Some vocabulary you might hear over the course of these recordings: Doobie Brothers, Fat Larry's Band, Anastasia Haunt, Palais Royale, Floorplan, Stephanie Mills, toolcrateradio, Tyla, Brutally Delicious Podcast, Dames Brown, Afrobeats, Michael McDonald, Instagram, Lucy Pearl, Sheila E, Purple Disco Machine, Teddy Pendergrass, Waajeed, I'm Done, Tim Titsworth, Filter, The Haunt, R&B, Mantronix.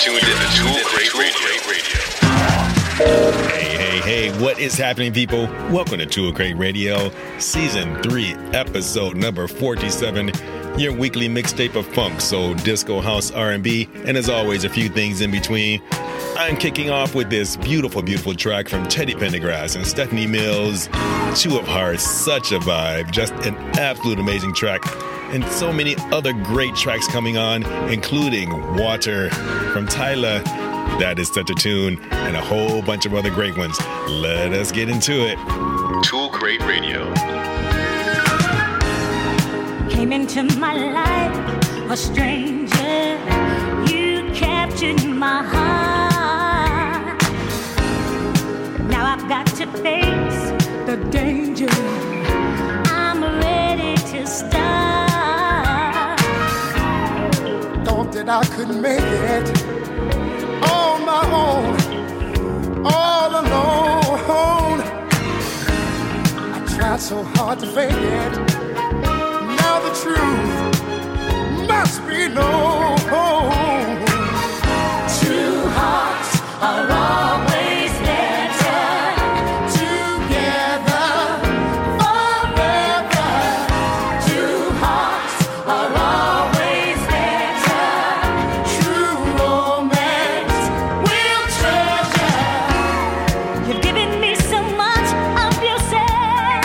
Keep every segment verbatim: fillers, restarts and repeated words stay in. tuned in to Too Great Radio. Hey, hey, hey, what is happening, people? Welcome to Too Great Radio, Season three, Episode number forty-seven. Your weekly mixtape of funk, soul, disco, house, R and B, and as always, a few things in between. I'm kicking off with this beautiful, beautiful track from Teddy Pendergrass and Stephanie Mills, Two of Hearts, such a vibe, just an absolute amazing track. And so many other great tracks coming on, including Water from Tyla, that is such a tune, and a whole bunch of other great ones. Let us get into it. Tool Crate Radio. Came into my life a stranger, you captured my heart. Now I've got to face the danger, I'm ready to start. Thought that I could make it on my own, all alone. I tried so hard to fake it, the truth must be known. Two hearts are always better together forever. Two hearts are always better. True romance will treasure. You've given me so much of yourself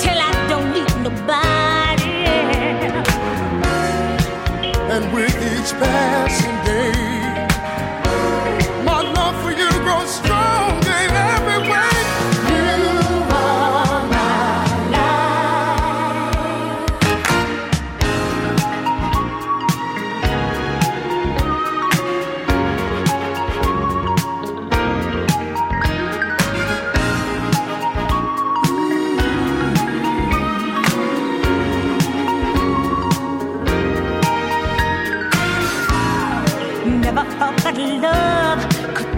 till I don't need nobody. And with each passing day, my love for you grows stronger in every way. You are my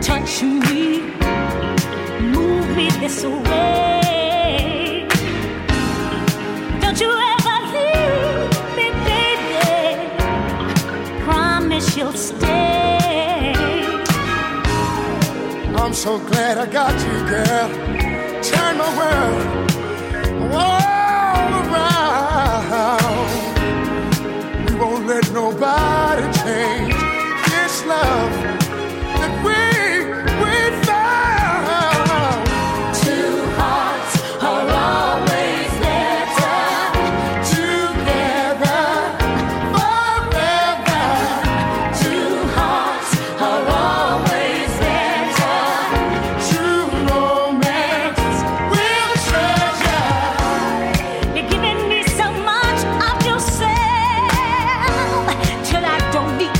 touch me, move me this way. Don't you ever leave me, baby. Promise you'll stay. I'm so glad I got you, girl. Turn my world all around. We won't let nobody change this love that we.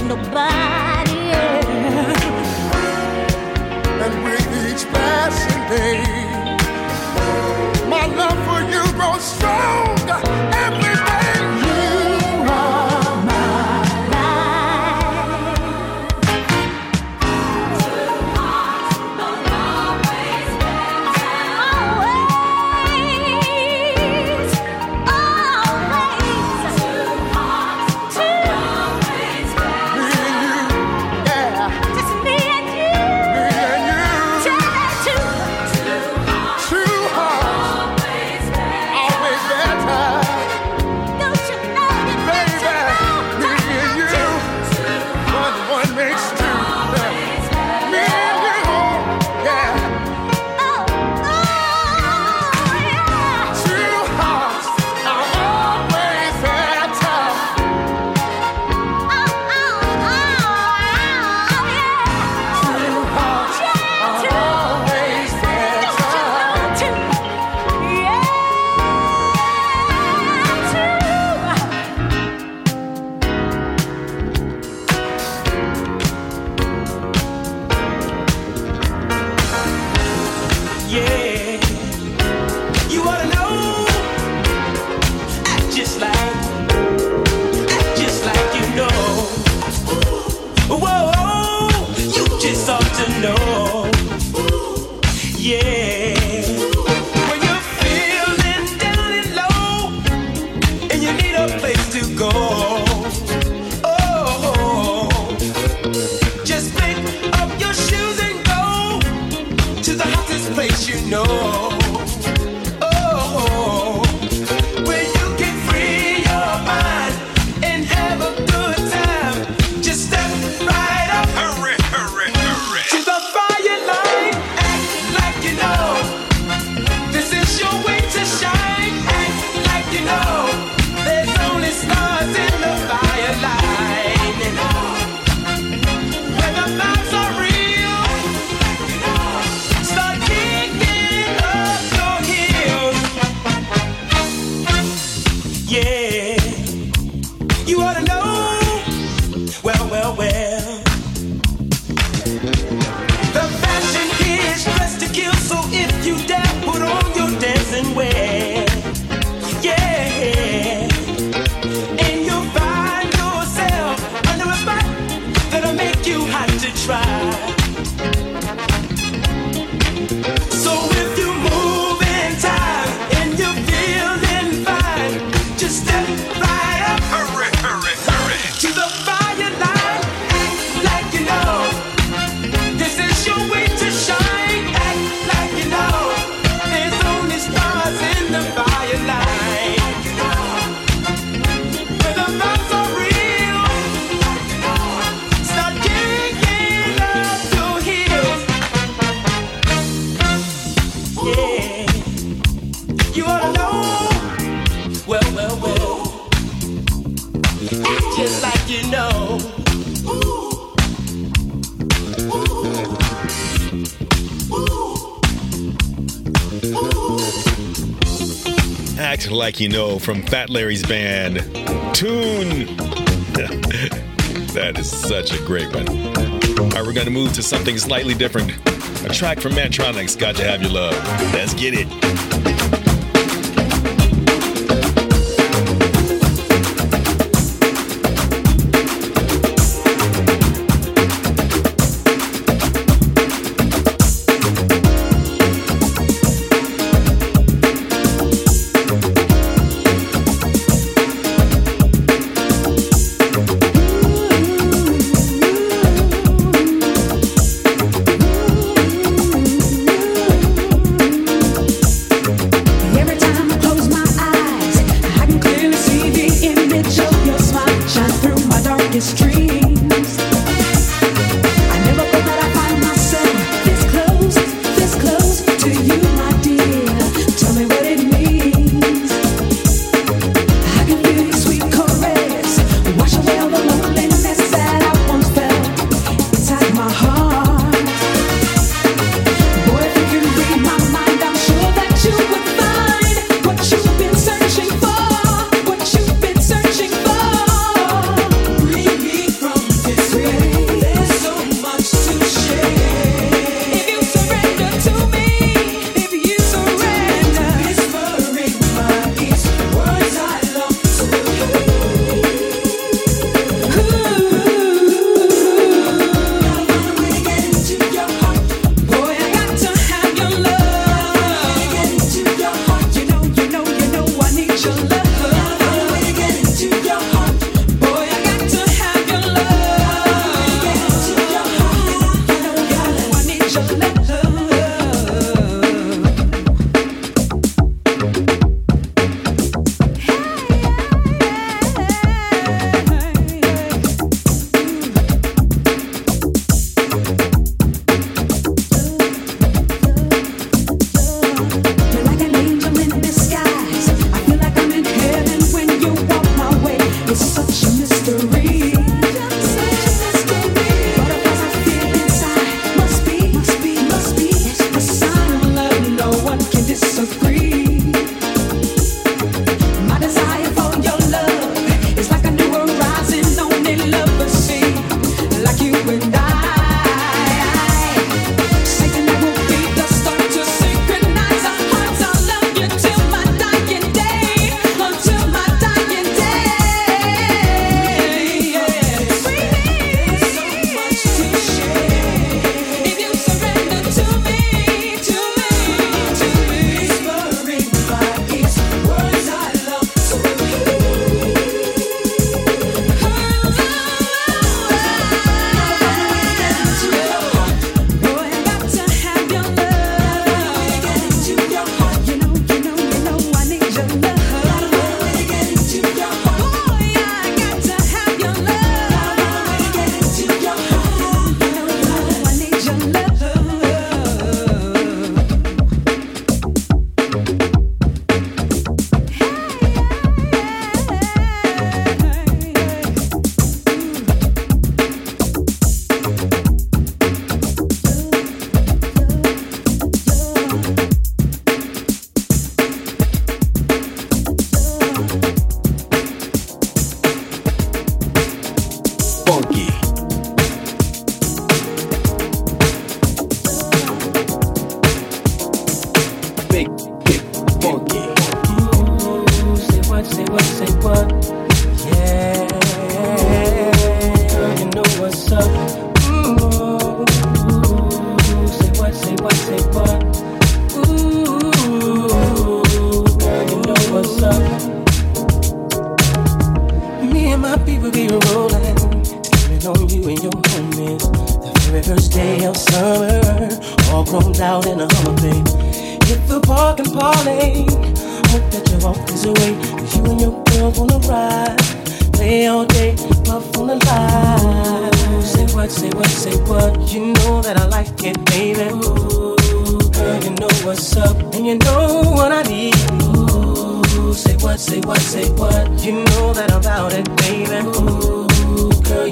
Nobody else. know. Ooh. Ooh. Ooh. Act Like You Know from Fat Larry's Band. Tune. That is such a great one. All right, we're going to move to something slightly different. A track from Mantronix, Got to Have Your Love. Let's get it.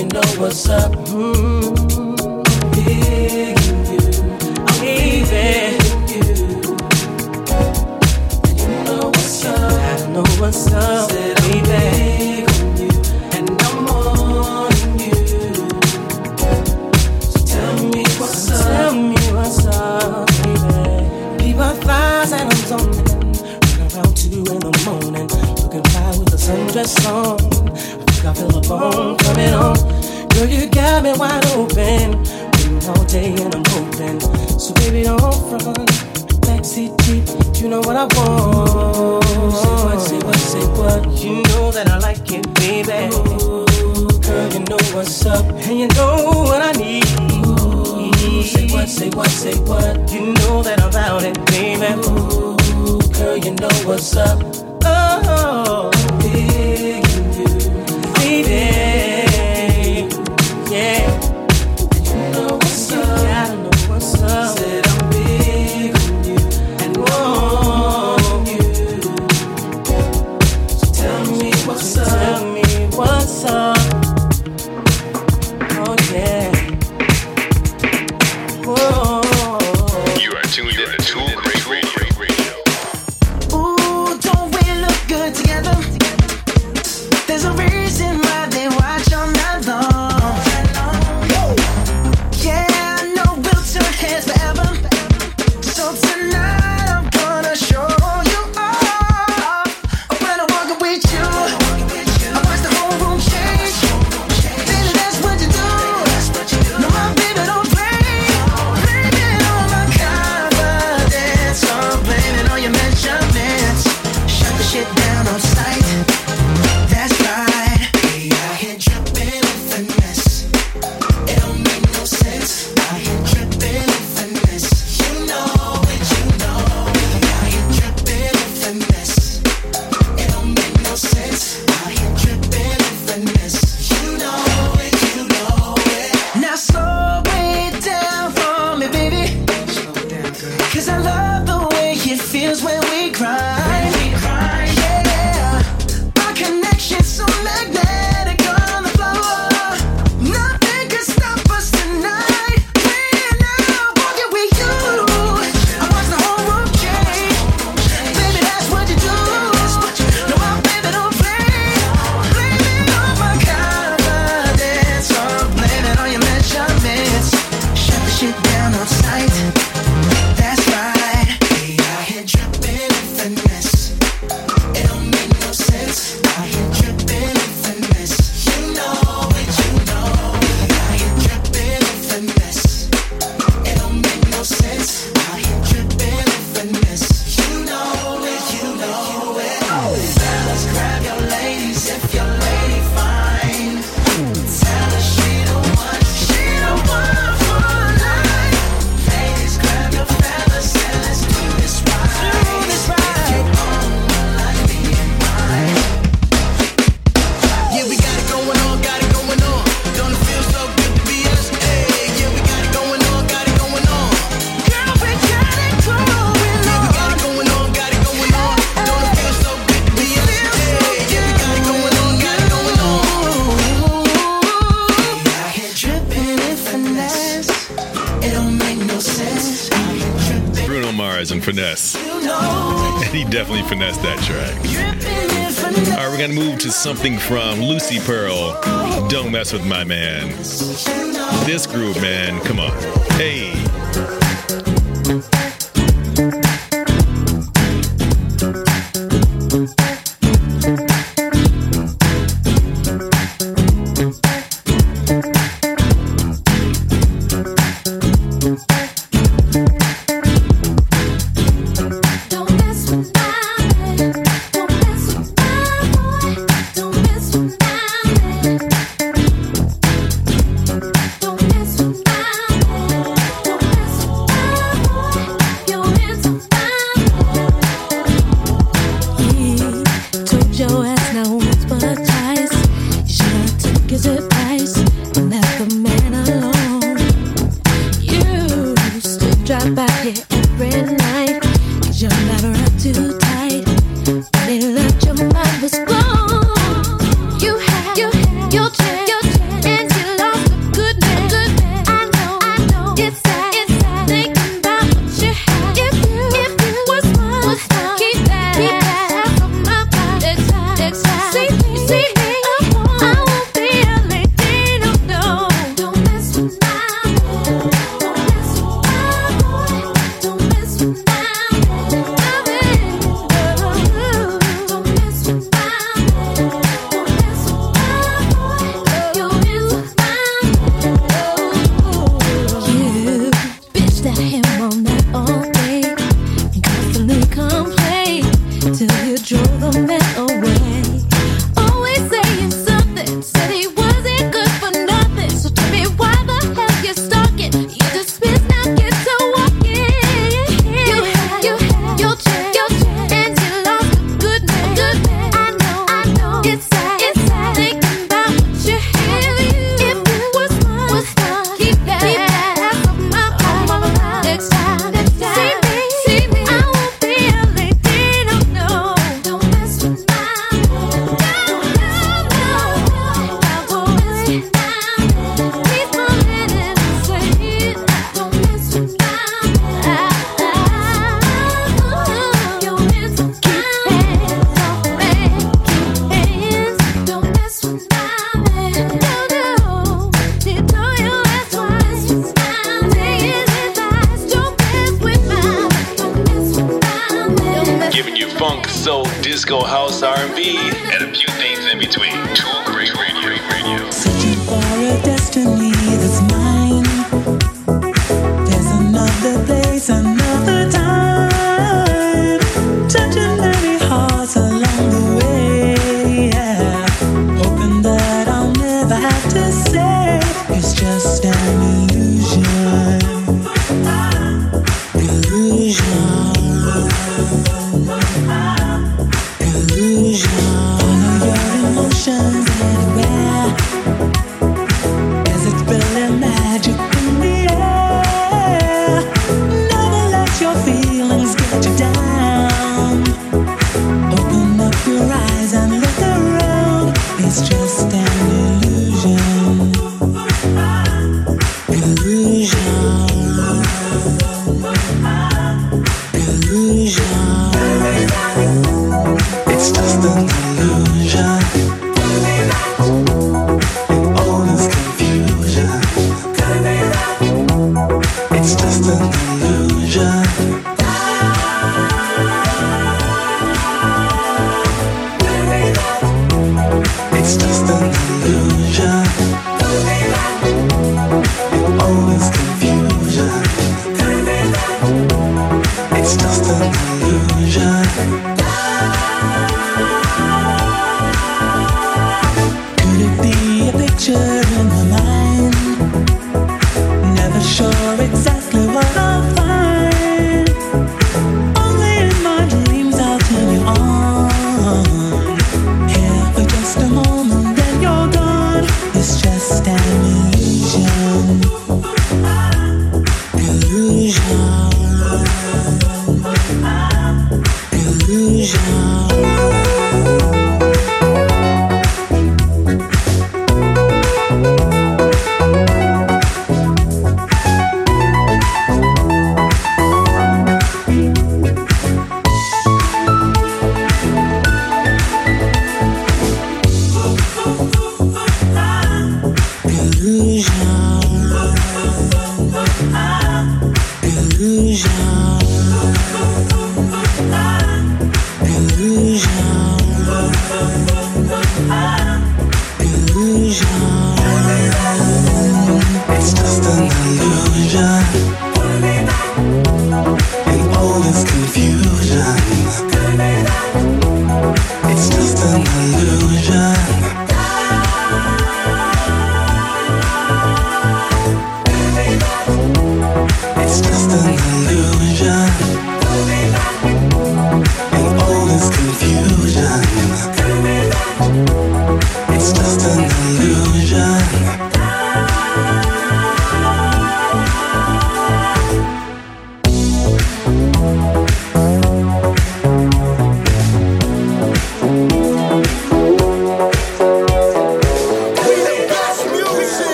you know what's up. Mm-hmm. Digging you, I'm leaving you. And you know what's up. I know what's up. Said I'm digging you, and I'm wanting you. So tell me what's up. Tell me what's up, baby. People are flies and I'm zoning. Right around two in the morning, looking fly with the sundress on. I think I feel a bone coming on. Girl, you got me wide open. All day and I'm hoping. So baby, don't front. Backseat deep, you know what I want. Say what, say what, say what. You know that I like it, baby. Ooh, girl, you know what's up, and you know what I need. Ooh, say what, say what, say what. You know that I'm about it, baby. Ooh, girl, you know what's up. Oh, big you, baby. Yeah. Said I'm big on you and want you. So tell me what's up. Tell me what's up. Oh yeah. Whoa. You are tuned in to Tool Crate Radio. Ooh, don't we look good together? There's a reason why they watch all night long. Something from Lucy Pearl, Don't Mess With My Man. This group, man, come on. Hey. Your, your, your chance. disco, house, R and B, and a few things in between. True great radio, radio. Searching for a destiny that's mine. There's another place, another time. Touching many hearts along the way. Yeah. Hoping that I'll never have to say it's just an illusion. Illusion.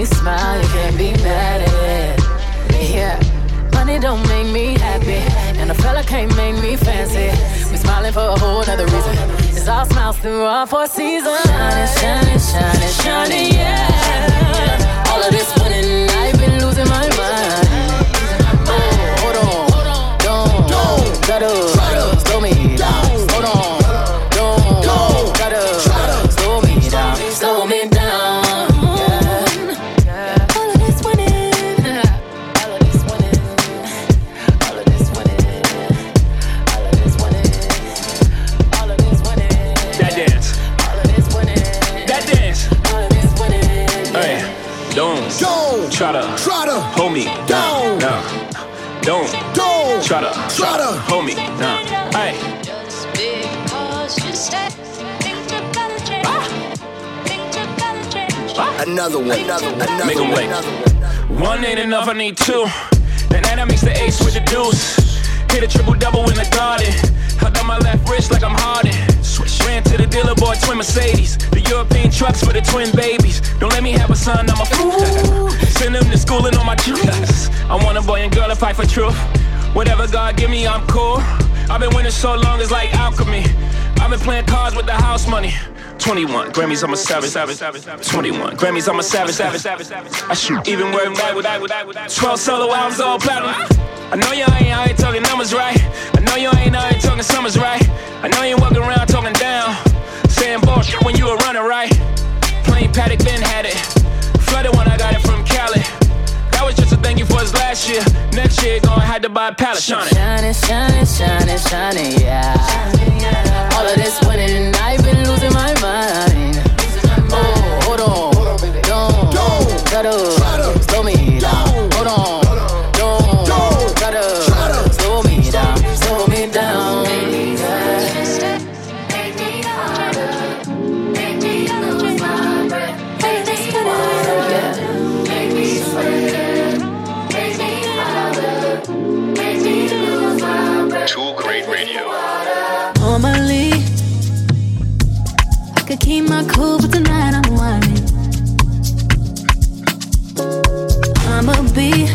Smile, you can't be mad at it. Yeah, don't make me happy, and a fella can't make me fancy. We smiling for a whole other reason. It's all smiles through all four seasons. Shining, shining, shining, shining, yeah. All of this winning, I've been losing my mind. Oh, hold on, don't, don't, try to slow me down. Hold on, don't, don't, try to slow me down, slow me down. Try to, try to hold me down. Down. No. Don't, don't try to, try to hold me down. Hey. Just because you said things are gonna change, ah. things are gonna change. Ah. Another one, another one, another make them wait. One. One ain't enough, I need two. And that makes the ace with the deuce. Hit a triple double in the garden. Held on my left wrist like I'm Harden. Switch. Ran to the dealer, bought twin Mercedes. The European trucks for the twin babies. Don't let me have a son, I'm a fool. Send them to school and on my juice. I want a boy and girl to fight for truth. Whatever God give me, I'm cool. I've been winning so long, it's like alchemy. I've been playing cards with the house money. twenty-one Grammys, I'm a savage. twenty-one Grammys, I'm a savage. I shoot even word right. twelve solo albums, all platinum. I know you ain't out here talking numbers right. I know you ain't out here talking summers right. I know you ain't walking around talking down, saying bullshit when you were running right. Plain Paddock Ben had it. Flooded when I got it from Cali. That was just a thank you for us last year. Next year gonna have to buy a pallet. Shining, shining, shining, shining, shining, yeah. All of this winning, I've been losing my mind. Oh, hold on, hold on, baby. Don't, don't, try to slow me down. Hold on. Normally, I could keep my cool, but tonight I'm worried. I'm a bee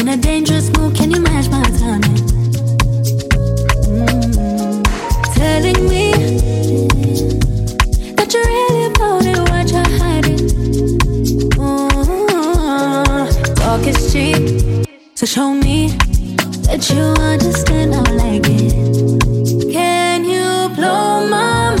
in a dangerous mood. Can you match my timing? Mm-hmm. Telling me that you're really about it, what you're hiding. Mm-hmm. Talk is cheap, so show me that you understand how I like it. Can you blow my mind?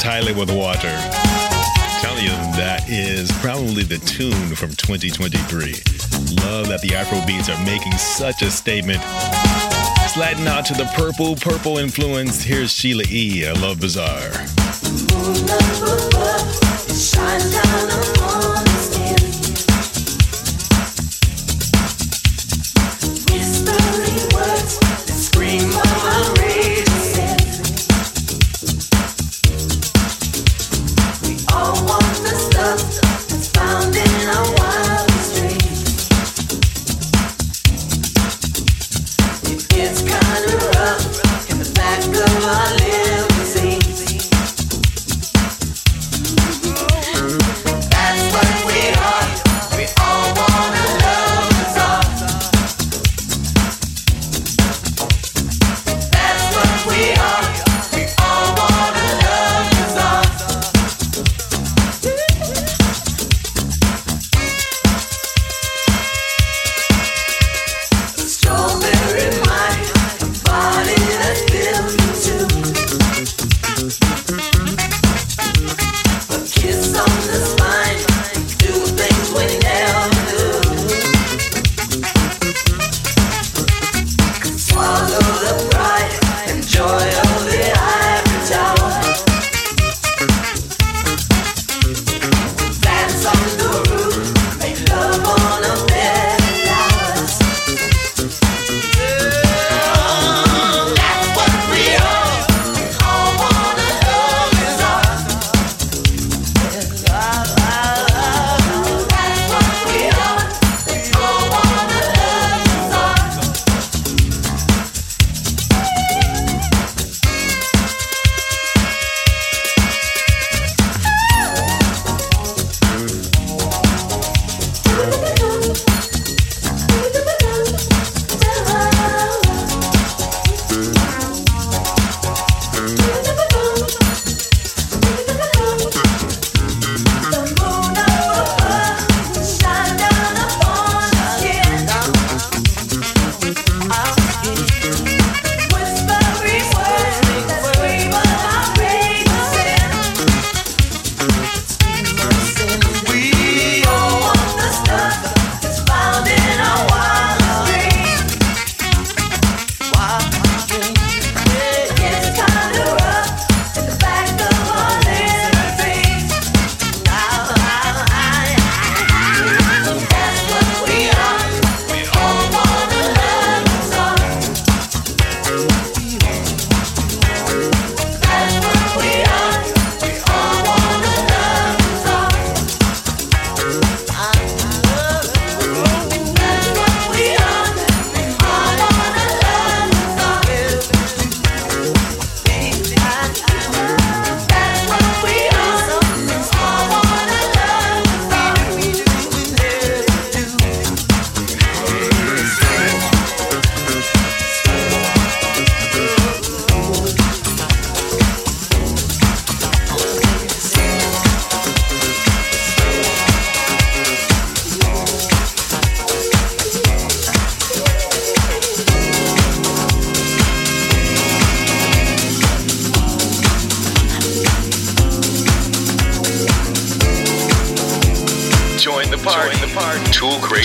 Tyla with Water. I'm telling you, that is probably the tune from twenty twenty-three. Love that the Afrobeats are making such a statement. Sliding out to the purple, purple influence. Here's Sheila E. I Love Bizarre.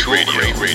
Free.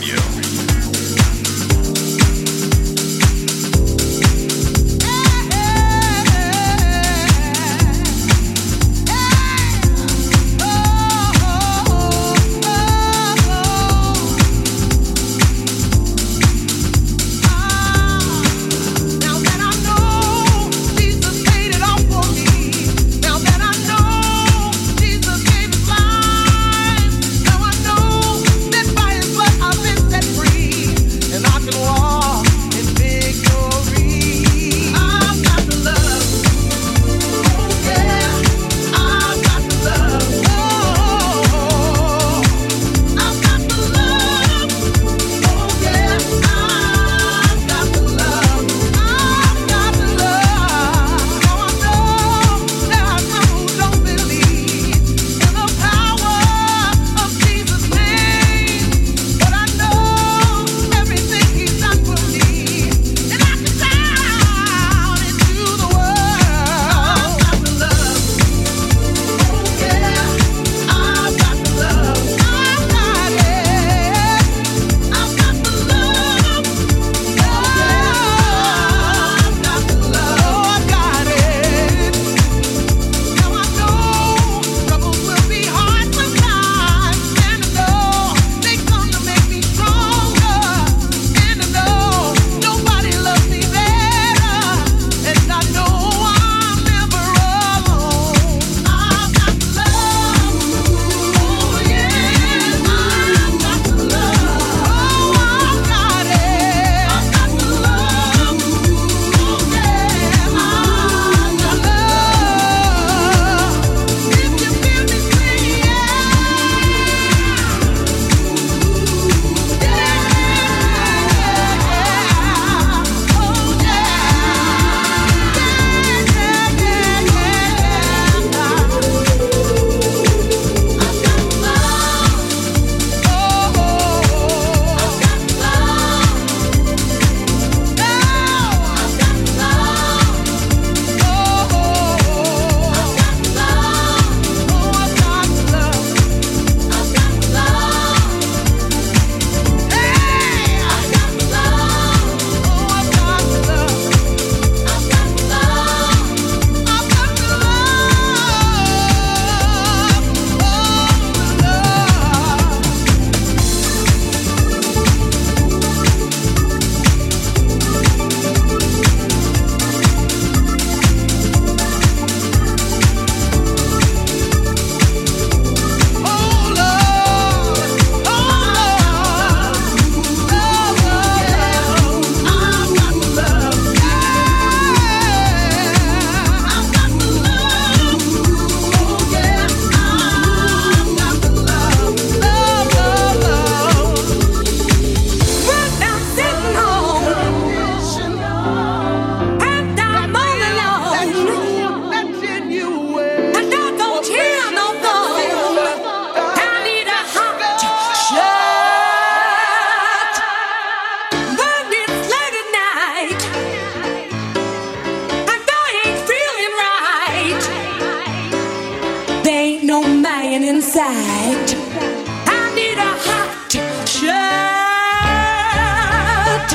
side. I need a hot shot.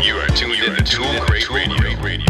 You are tuned you in to Tool Crate to Radio. Great radio.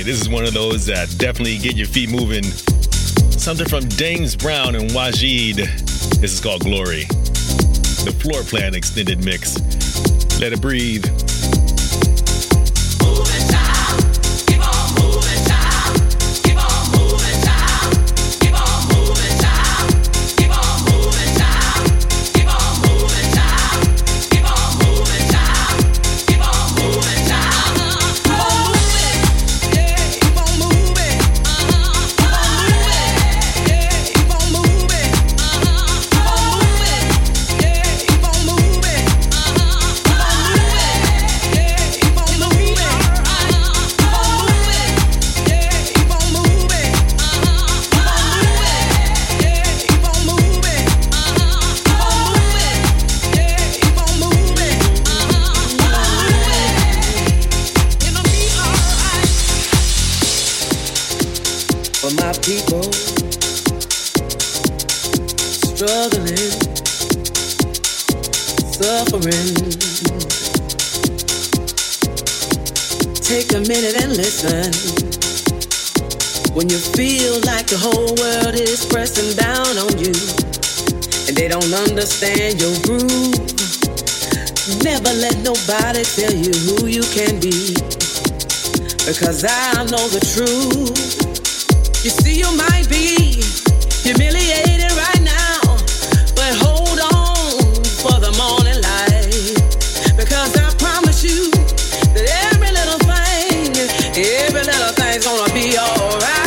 okay, this is one of those that definitely get your feet moving. Something from Dames Brown and Waajeed. This is called Glory. The floor plan extended mix. Let it breathe. Tell you who you can be, because I know the truth. You see, you might be humiliated right now, but hold on for the morning light, because I promise you that every little thing, every little thing's gonna be alright.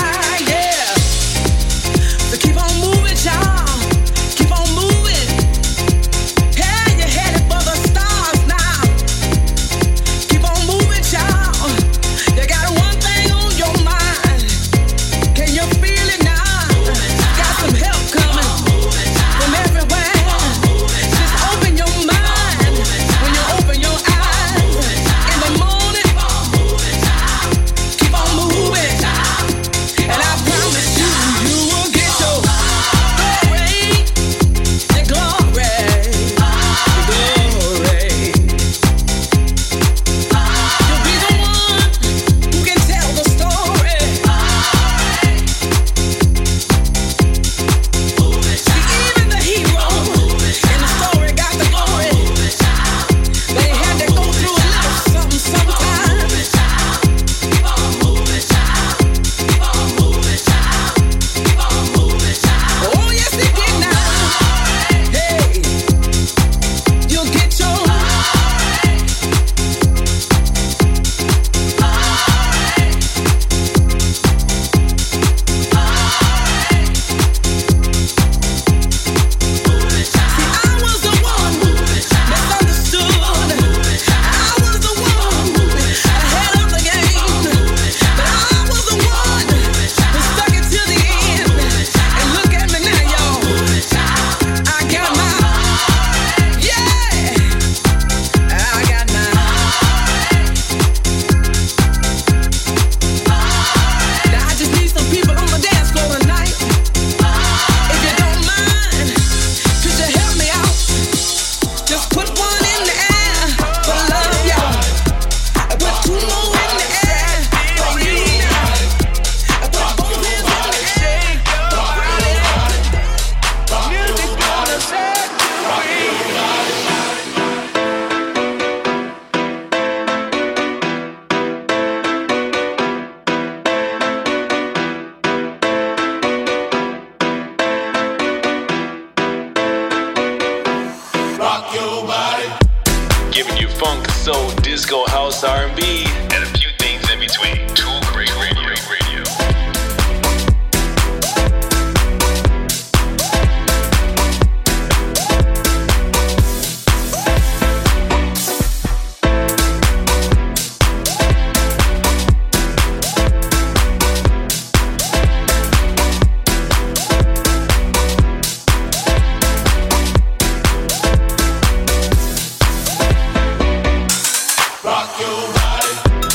Rock your body,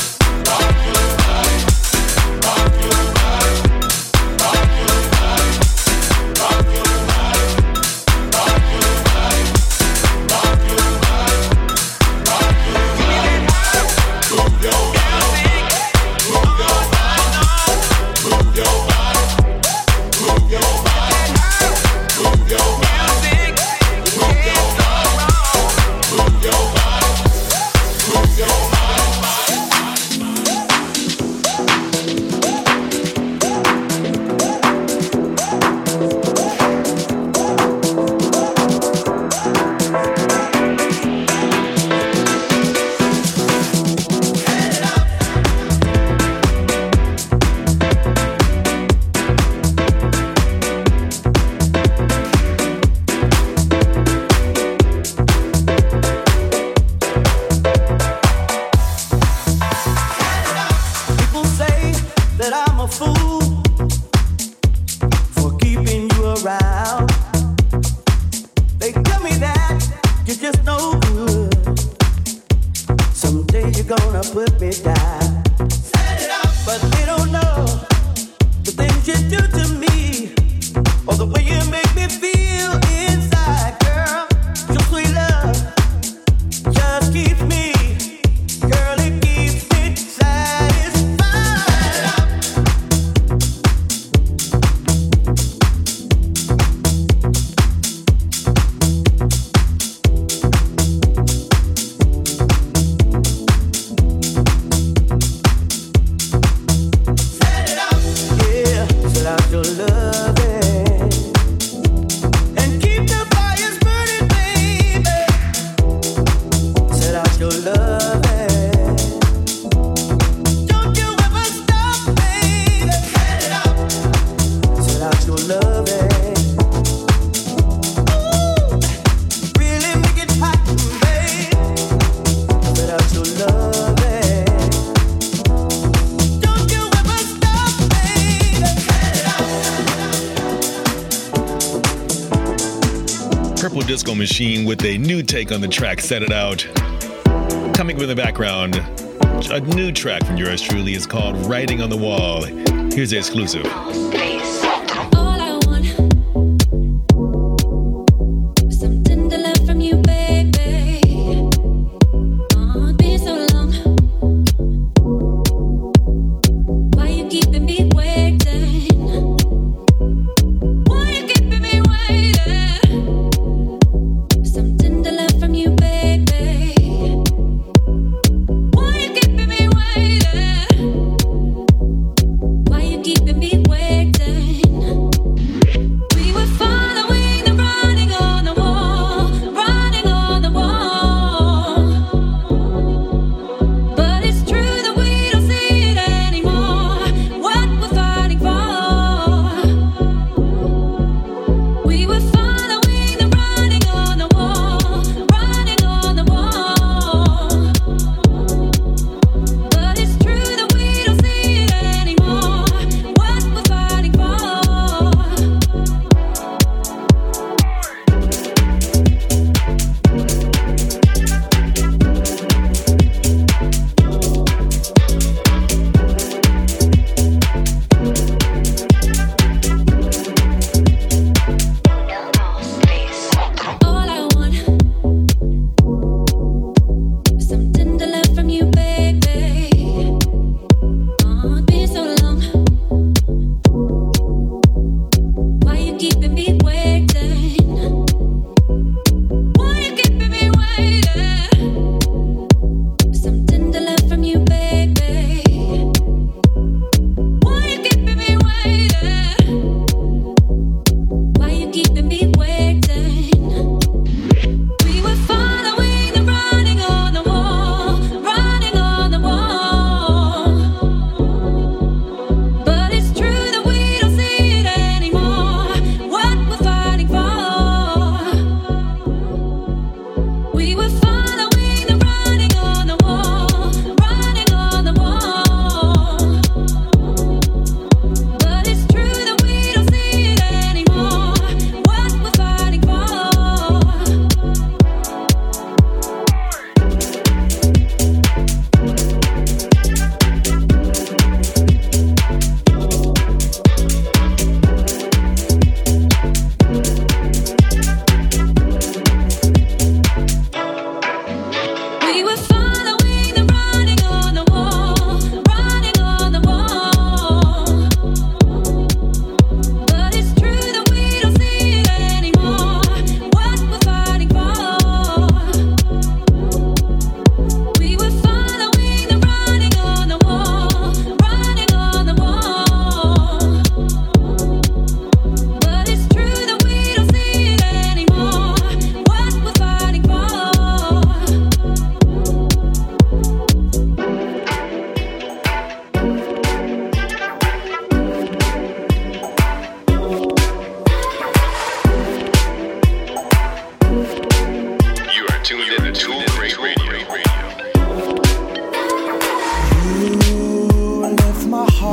rock your body. that I'm a fool for keeping you around. They tell me that you're just no good. Someday you're gonna put me down. Set it up, but they don't know the things you do to me or the way you make me feel inside, girl. Your sweet love just keeps me. Disco Machine with a new take on the track Set It Out. Coming from the background, a new track from yours truly is called Writing on the Wall. Here's the exclusive. Keeping me waiting.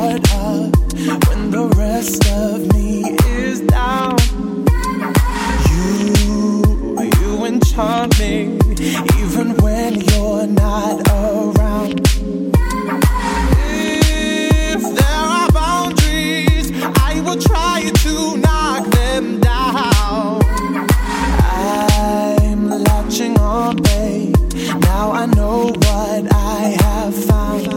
caught up when the rest of me is down. You, you enchant me even when you're not around. If there are boundaries, I will try to knock them down. I'm latching on, babe. Now I know what I have found.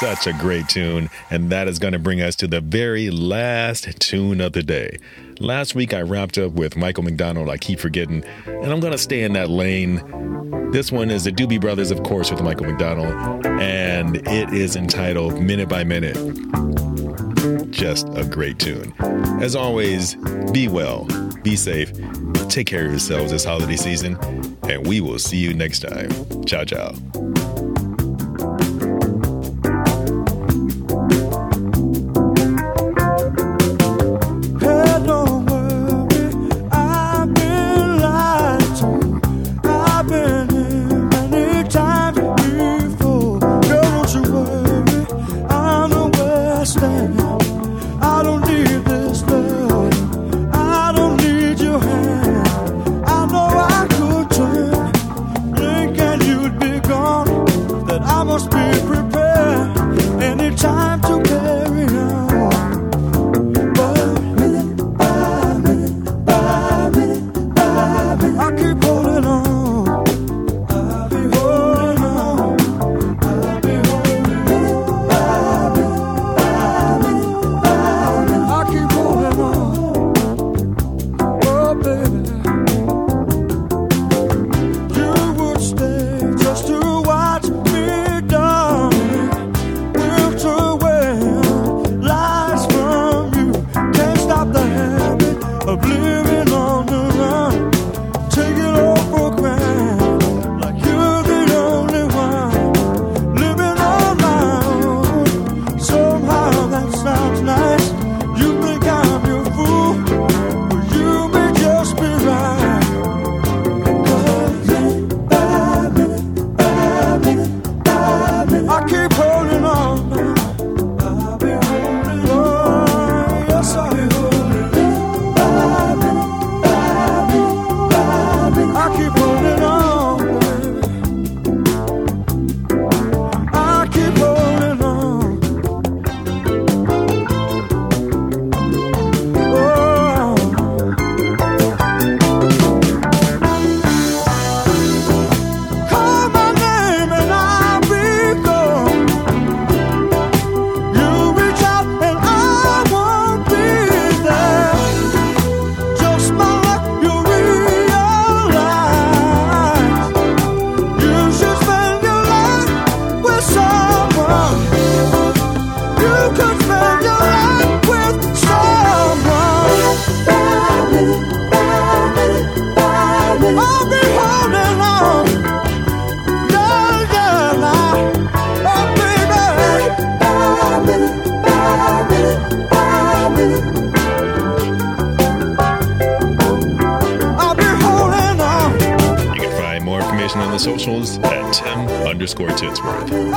Such a great tune, and that is going to bring us to the very last tune of the day. Last week I wrapped up with Michael McDonald, I Keep Forgetting, and I'm going to stay in that lane. This one is the Doobie Brothers, of course, with Michael McDonald, and it is entitled Minute by Minute. Just a great tune. As always, be well, be safe, take care of yourselves this holiday season, and we will see you next time. Ciao, ciao. Gone. Socials at Tim underscore Titsworth.